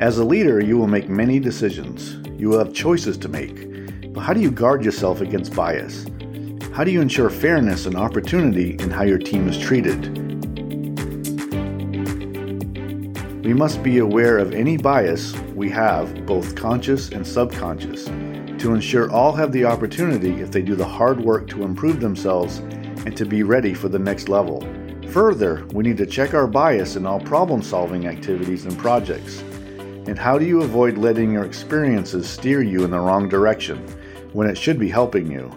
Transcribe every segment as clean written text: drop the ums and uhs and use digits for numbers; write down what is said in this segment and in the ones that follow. As a leader, you will make many decisions. You will have choices to make. But how do you guard yourself against bias? How do you ensure fairness and opportunity in how your team is treated? We must be aware of any bias we have, both conscious and subconscious, to ensure all have the opportunity if they do the hard work to improve themselves and to be ready for the next level. Further, we need to check our bias in all problem-solving activities and projects. And how do you avoid letting your experiences steer you in the wrong direction when it should be helping you?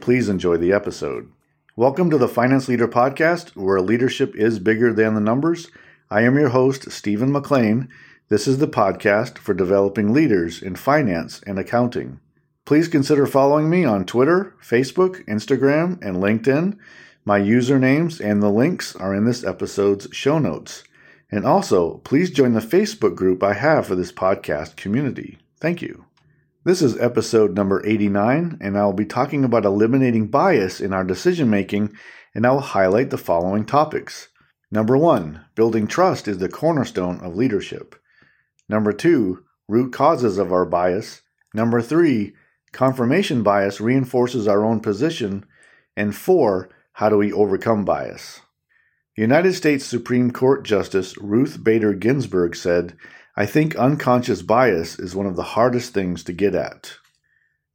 Please enjoy the episode. Welcome to the Finance Leader Podcast, where leadership is bigger than the numbers. I am your host, Stephen McClain. This is the podcast for developing leaders in finance and accounting. Please consider following me on Twitter, Facebook, Instagram, and LinkedIn. My usernames and the links are in this episode's show notes. And also, please join the Facebook group I have for this podcast community. Thank you. This is episode number 89, and I will be talking about eliminating bias in our decision-making, and I will highlight the following topics. Number 1, building trust is the cornerstone of leadership. Number 2, root causes of our bias. Number 3, confirmation bias reinforces our own position. And 4, how do we overcome bias? United States Supreme Court Justice Ruth Bader Ginsburg said, "I think unconscious bias is one of the hardest things to get at."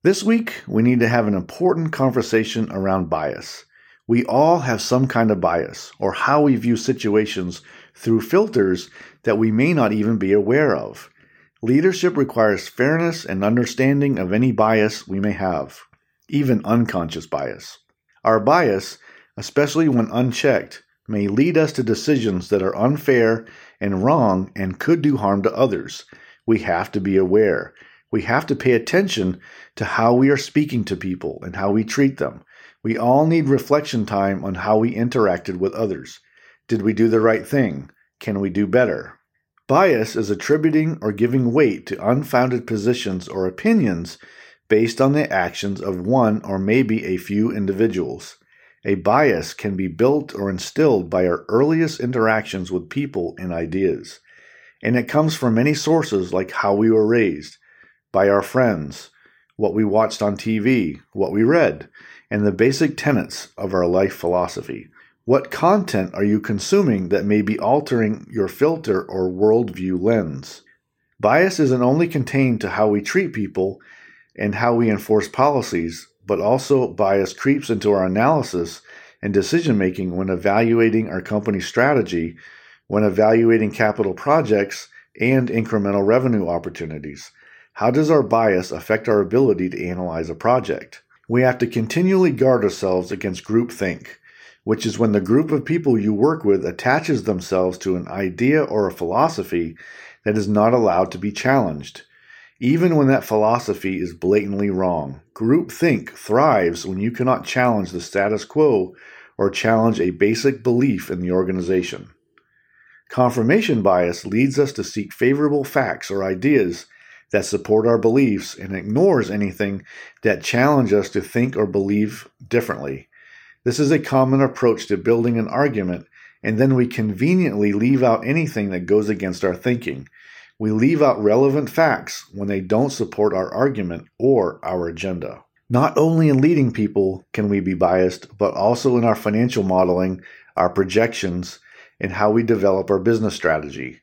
This week, we need to have an important conversation around bias. We all have some kind of bias, or how we view situations through filters that we may not even be aware of. Leadership requires fairness and understanding of any bias we may have, even unconscious bias. Our bias, especially when unchecked, may lead us to decisions that are unfair and wrong and could do harm to others. We have to be aware. We have to pay attention to how we are speaking to people and how we treat them. We all need reflection time on how we interacted with others. Did we do the right thing? Can we do better? Bias is attributing or giving weight to unfounded positions or opinions based on the actions of one or maybe a few individuals. A bias can be built or instilled by our earliest interactions with people and ideas. And it comes from many sources, like how we were raised, by our friends, what we watched on TV, what we read, and the basic tenets of our life philosophy. What content are you consuming that may be altering your filter or worldview lens? Bias isn't only contained to how we treat people and how we enforce policies, but also bias creeps into our analysis and decision-making when evaluating our company's strategy, when evaluating capital projects, and incremental revenue opportunities. How does our bias affect our ability to analyze a project? We have to continually guard ourselves against groupthink, which is when the group of people you work with attaches themselves to an idea or a philosophy that is not allowed to be challenged, even when that philosophy is blatantly wrong. Groupthink thrives when you cannot challenge the status quo or challenge a basic belief in the organization. Confirmation bias leads us to seek favorable facts or ideas that support our beliefs and ignores anything that challenges us to think or believe differently. This is a common approach to building an argument, and then we conveniently leave out anything that goes against our thinking. We leave out relevant facts when they don't support our argument or our agenda. Not only in leading people can we be biased, but also in our financial modeling, our projections, and how we develop our business strategy.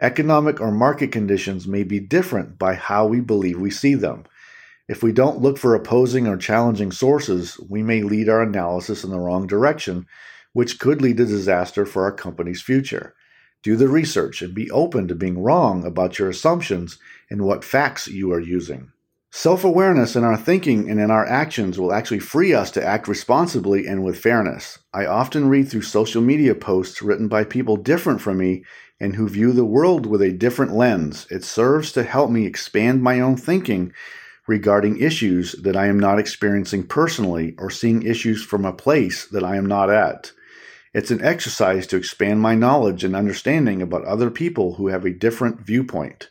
Economic or market conditions may be different by how we believe we see them. If we don't look for opposing or challenging sources, we may lead our analysis in the wrong direction, which could lead to disaster for our company's future. Do the research and be open to being wrong about your assumptions and what facts you are using. Self-awareness in our thinking and in our actions will actually free us to act responsibly and with fairness. I often read through social media posts written by people different from me and who view the world with a different lens. It serves to help me expand my own thinking regarding issues that I am not experiencing personally, or seeing issues from a place that I am not at. It's an exercise to expand my knowledge and understanding about other people who have a different viewpoint.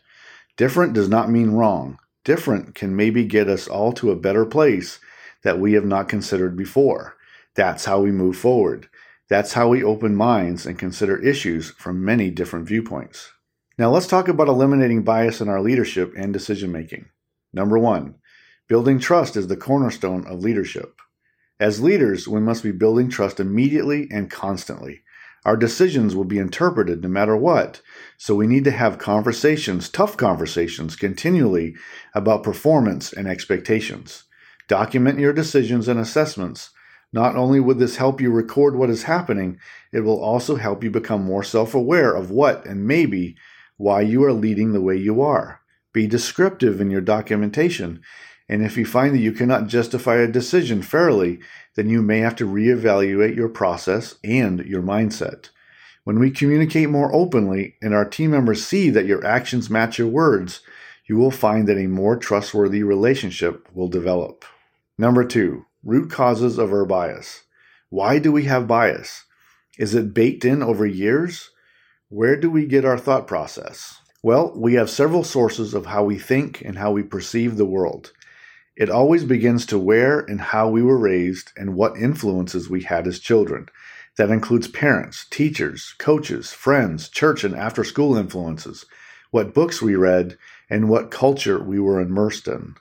Different does not mean wrong. Different can maybe get us all to a better place that we have not considered before. That's how we move forward. That's how we open minds and consider issues from many different viewpoints. Now let's talk about eliminating bias in our leadership and decision-making. Number one, building trust is the cornerstone of leadership. As leaders, we must be building trust immediately and constantly. Our decisions will be interpreted no matter what, so we need to have conversations, tough conversations, continually about performance and expectations. Document your decisions and assessments. Not only will this help you record what is happening, it will also help you become more self-aware of what and maybe why you are leading the way you are. Be descriptive in your documentation, and if you find that you cannot justify a decision fairly, then you may have to reevaluate your process and your mindset. When we communicate more openly and our team members see that your actions match your words, you will find that a more trustworthy relationship will develop. Number two, root causes of our bias. Why do we have bias? Is it baked in over years? Where do we get our thought process? Well, we have several sources of how we think and how we perceive the world. It always begins to where and how we were raised and what influences we had as children. That includes parents, teachers, coaches, friends, church and after-school influences, what books we read, and what culture we were immersed in.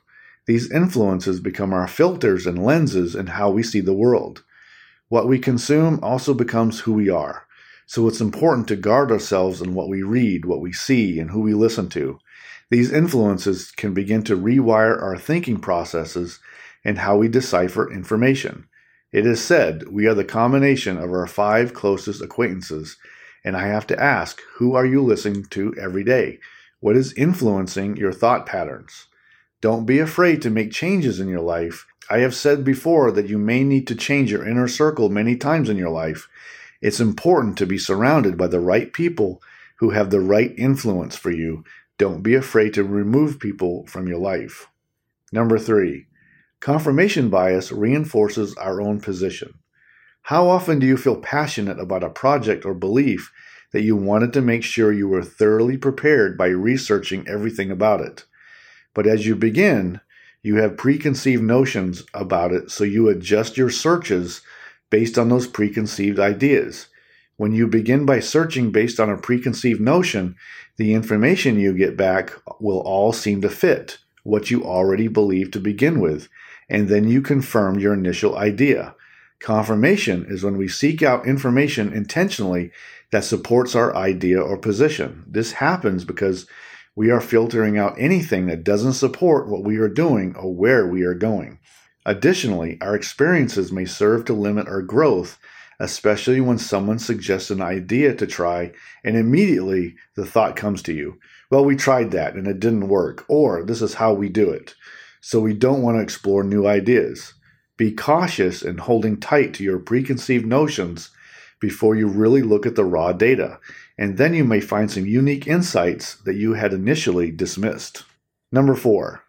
These influences become our filters and lenses in how we see the world. What we consume also becomes who we are. So it's important to guard ourselves in what we read, what we see, and who we listen to. These influences can begin to rewire our thinking processes and how we decipher information. It is said we are the combination of our 5 closest acquaintances, and I have to ask, who are you listening to every day? What is influencing your thought patterns? Don't be afraid to make changes in your life. I have said before that you may need to change your inner circle many times in your life. It's important to be surrounded by the right people who have the right influence for you. Don't be afraid to remove people from your life. Number three, confirmation bias reinforces our own position. How often do you feel passionate about a project or belief that you wanted to make sure you were thoroughly prepared by researching everything about it? But as you begin, you have preconceived notions about it, so you adjust your searches based on those preconceived ideas. When you begin by searching based on a preconceived notion, the information you get back will all seem to fit what you already believed to begin with, and then you confirm your initial idea. Confirmation is when we seek out information intentionally that supports our idea or position. This happens because we are filtering out anything that doesn't support what we are doing or where we are going. Additionally, our experiences may serve to limit our growth, especially when someone suggests an idea to try and immediately the thought comes to you, well, we tried that and it didn't work, or this is how we do it. So we don't want to explore new ideas. Be cautious in holding tight to your preconceived notions before you really look at the raw data, and then you may find some unique insights that you had initially dismissed. Number four,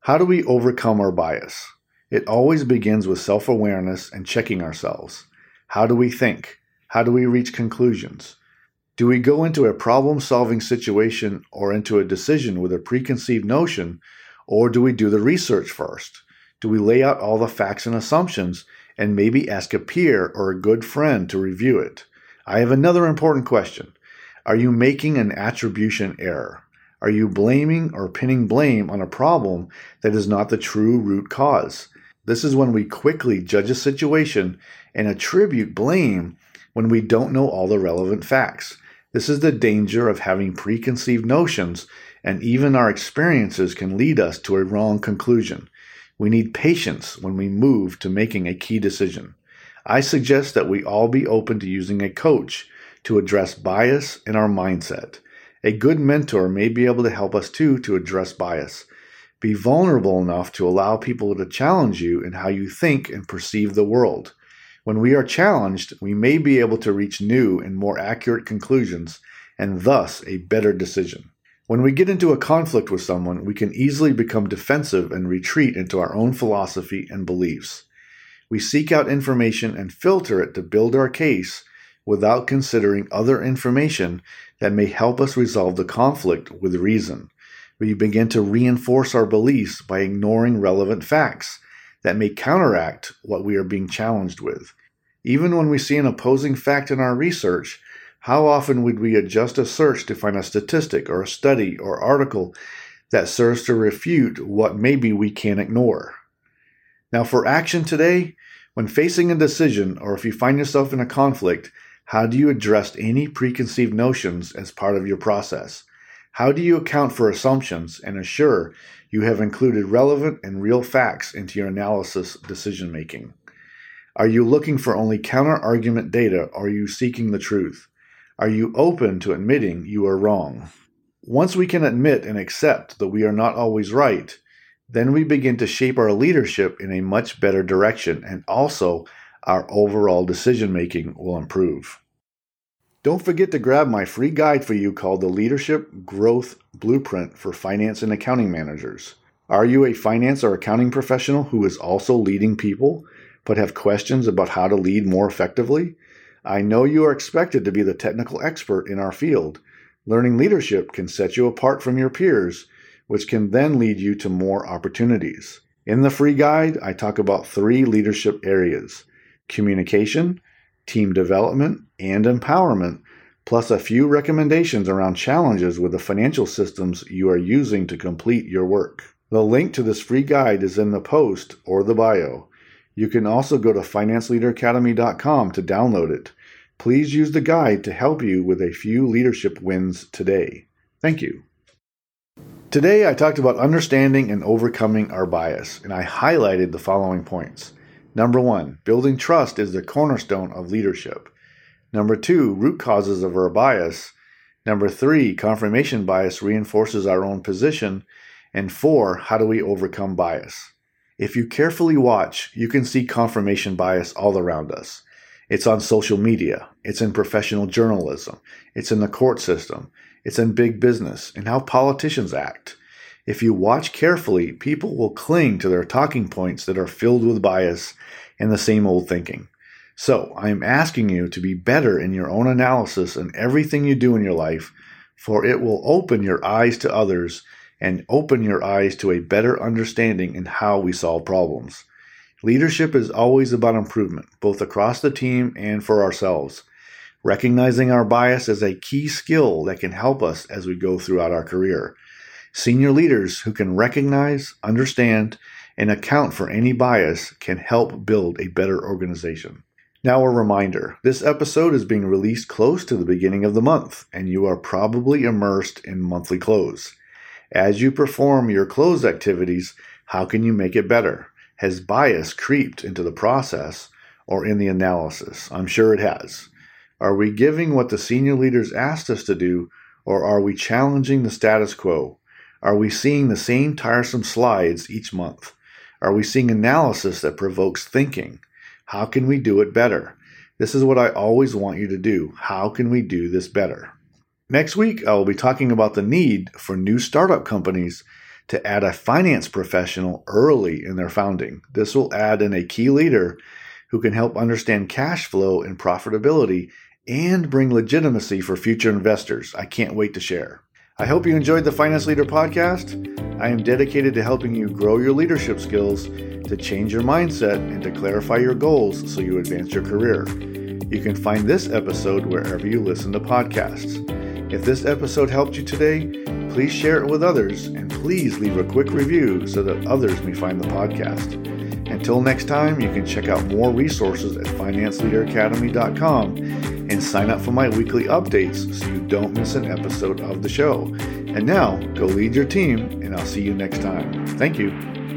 how do we overcome our bias? It always begins with self-awareness and checking ourselves. How do we think? How do we reach conclusions? Do we go into a problem-solving situation or into a decision with a preconceived notion, or do we do the research first? Do we lay out all the facts and assumptions and maybe ask a peer or a good friend to review it? I have another important question. Are you making an attribution error? Are you blaming or pinning blame on a problem that is not the true root cause? This is when we quickly judge a situation and attribute blame when we don't know all the relevant facts. This is the danger of having preconceived notions, and even our experiences can lead us to a wrong conclusion. We need patience when we move to making a key decision. I suggest that we all be open to using a coach to address bias in our mindset. A good mentor may be able to help us too to address bias. Be vulnerable enough to allow people to challenge you in how you think and perceive the world. When we are challenged, we may be able to reach new and more accurate conclusions, and thus a better decision. When we get into a conflict with someone, we can easily become defensive and retreat into our own philosophy and beliefs. We seek out information and filter it to build our case without considering other information that may help us resolve the conflict with reason. We begin to reinforce our beliefs by ignoring relevant facts that may counteract what we are being challenged with. Even when we see an opposing fact in our research, How often would we adjust a search to find a statistic or a study or article that serves to refute what maybe we can't ignore? Now, for action today, when facing a decision or if you find yourself in a conflict, how do you address any preconceived notions as part of your process? How do you account for assumptions and assure you have included relevant and real facts into your analysis decision making? Are you looking for only counter-argument data, or are you seeking the truth? Are you open to admitting you are wrong? Once we can admit and accept that we are not always right, then we begin to shape our leadership in a much better direction, and also our overall decision-making will improve. Don't forget to grab my free guide for you called the Leadership Growth Blueprint for Finance and Accounting Managers. Are you a finance or accounting professional who is also leading people, but have questions about how to lead more effectively? I know you are expected to be the technical expert in our field. Learning leadership can set you apart from your peers, which can then lead you to more opportunities. In the free guide, I talk about 3 leadership areas: communication, team development, and empowerment, plus a few recommendations around challenges with the financial systems you are using to complete your work. The link to this free guide is in the post or the bio. You can also go to FinanceLeaderAcademy.com to download it. Please use the guide to help you with a few leadership wins today. Thank you. Today I talked about understanding and overcoming our bias, and I highlighted the following points. Number 1, building trust is the cornerstone of leadership. Number 2, root causes of our bias. Number 3, confirmation bias reinforces our own position. And 4, how do we overcome bias? If you carefully watch, you can see confirmation bias all around us. It's on social media. It's in professional journalism. It's in the court system. It's in big business and how politicians act. If you watch carefully, people will cling to their talking points that are filled with bias and the same old thinking. So I am asking you to be better in your own analysis and everything you do in your life, for it will open your eyes to others and open your eyes to a better understanding in how we solve problems. Leadership is always about improvement, both across the team and for ourselves. Recognizing our bias is a key skill that can help us as we go throughout our career. Senior leaders who can recognize, understand, and account for any bias can help build a better organization. Now a reminder, this episode is being released close to the beginning of the month, and you are probably immersed in monthly close. As you perform your close activities, how can you make it better? Has bias creeped into the process or in the analysis? I'm sure it has. Are we giving what the senior leaders asked us to do, or are we challenging the status quo? Are we seeing the same tiresome slides each month? Are we seeing analysis that provokes thinking? How can we do it better? This is what I always want you to do. How can we do this better? Next week, I will be talking about the need for new startup companies to add a finance professional early in their founding. This will add in a key leader who can help understand cash flow and profitability and bring legitimacy for future investors. I can't wait to share. I hope you enjoyed the Finance Leader Podcast. I am dedicated to helping you grow your leadership skills, to change your mindset, and to clarify your goals so you advance your career. You can find this episode wherever you listen to podcasts. If this episode helped you today, please share it with others, and please leave a quick review so that others may find the podcast. Until next time, you can check out more resources at FinanceLeaderAcademy.com and sign up for my weekly updates so you don't miss an episode of the show. And now, go lead your team, and I'll see you next time. Thank you.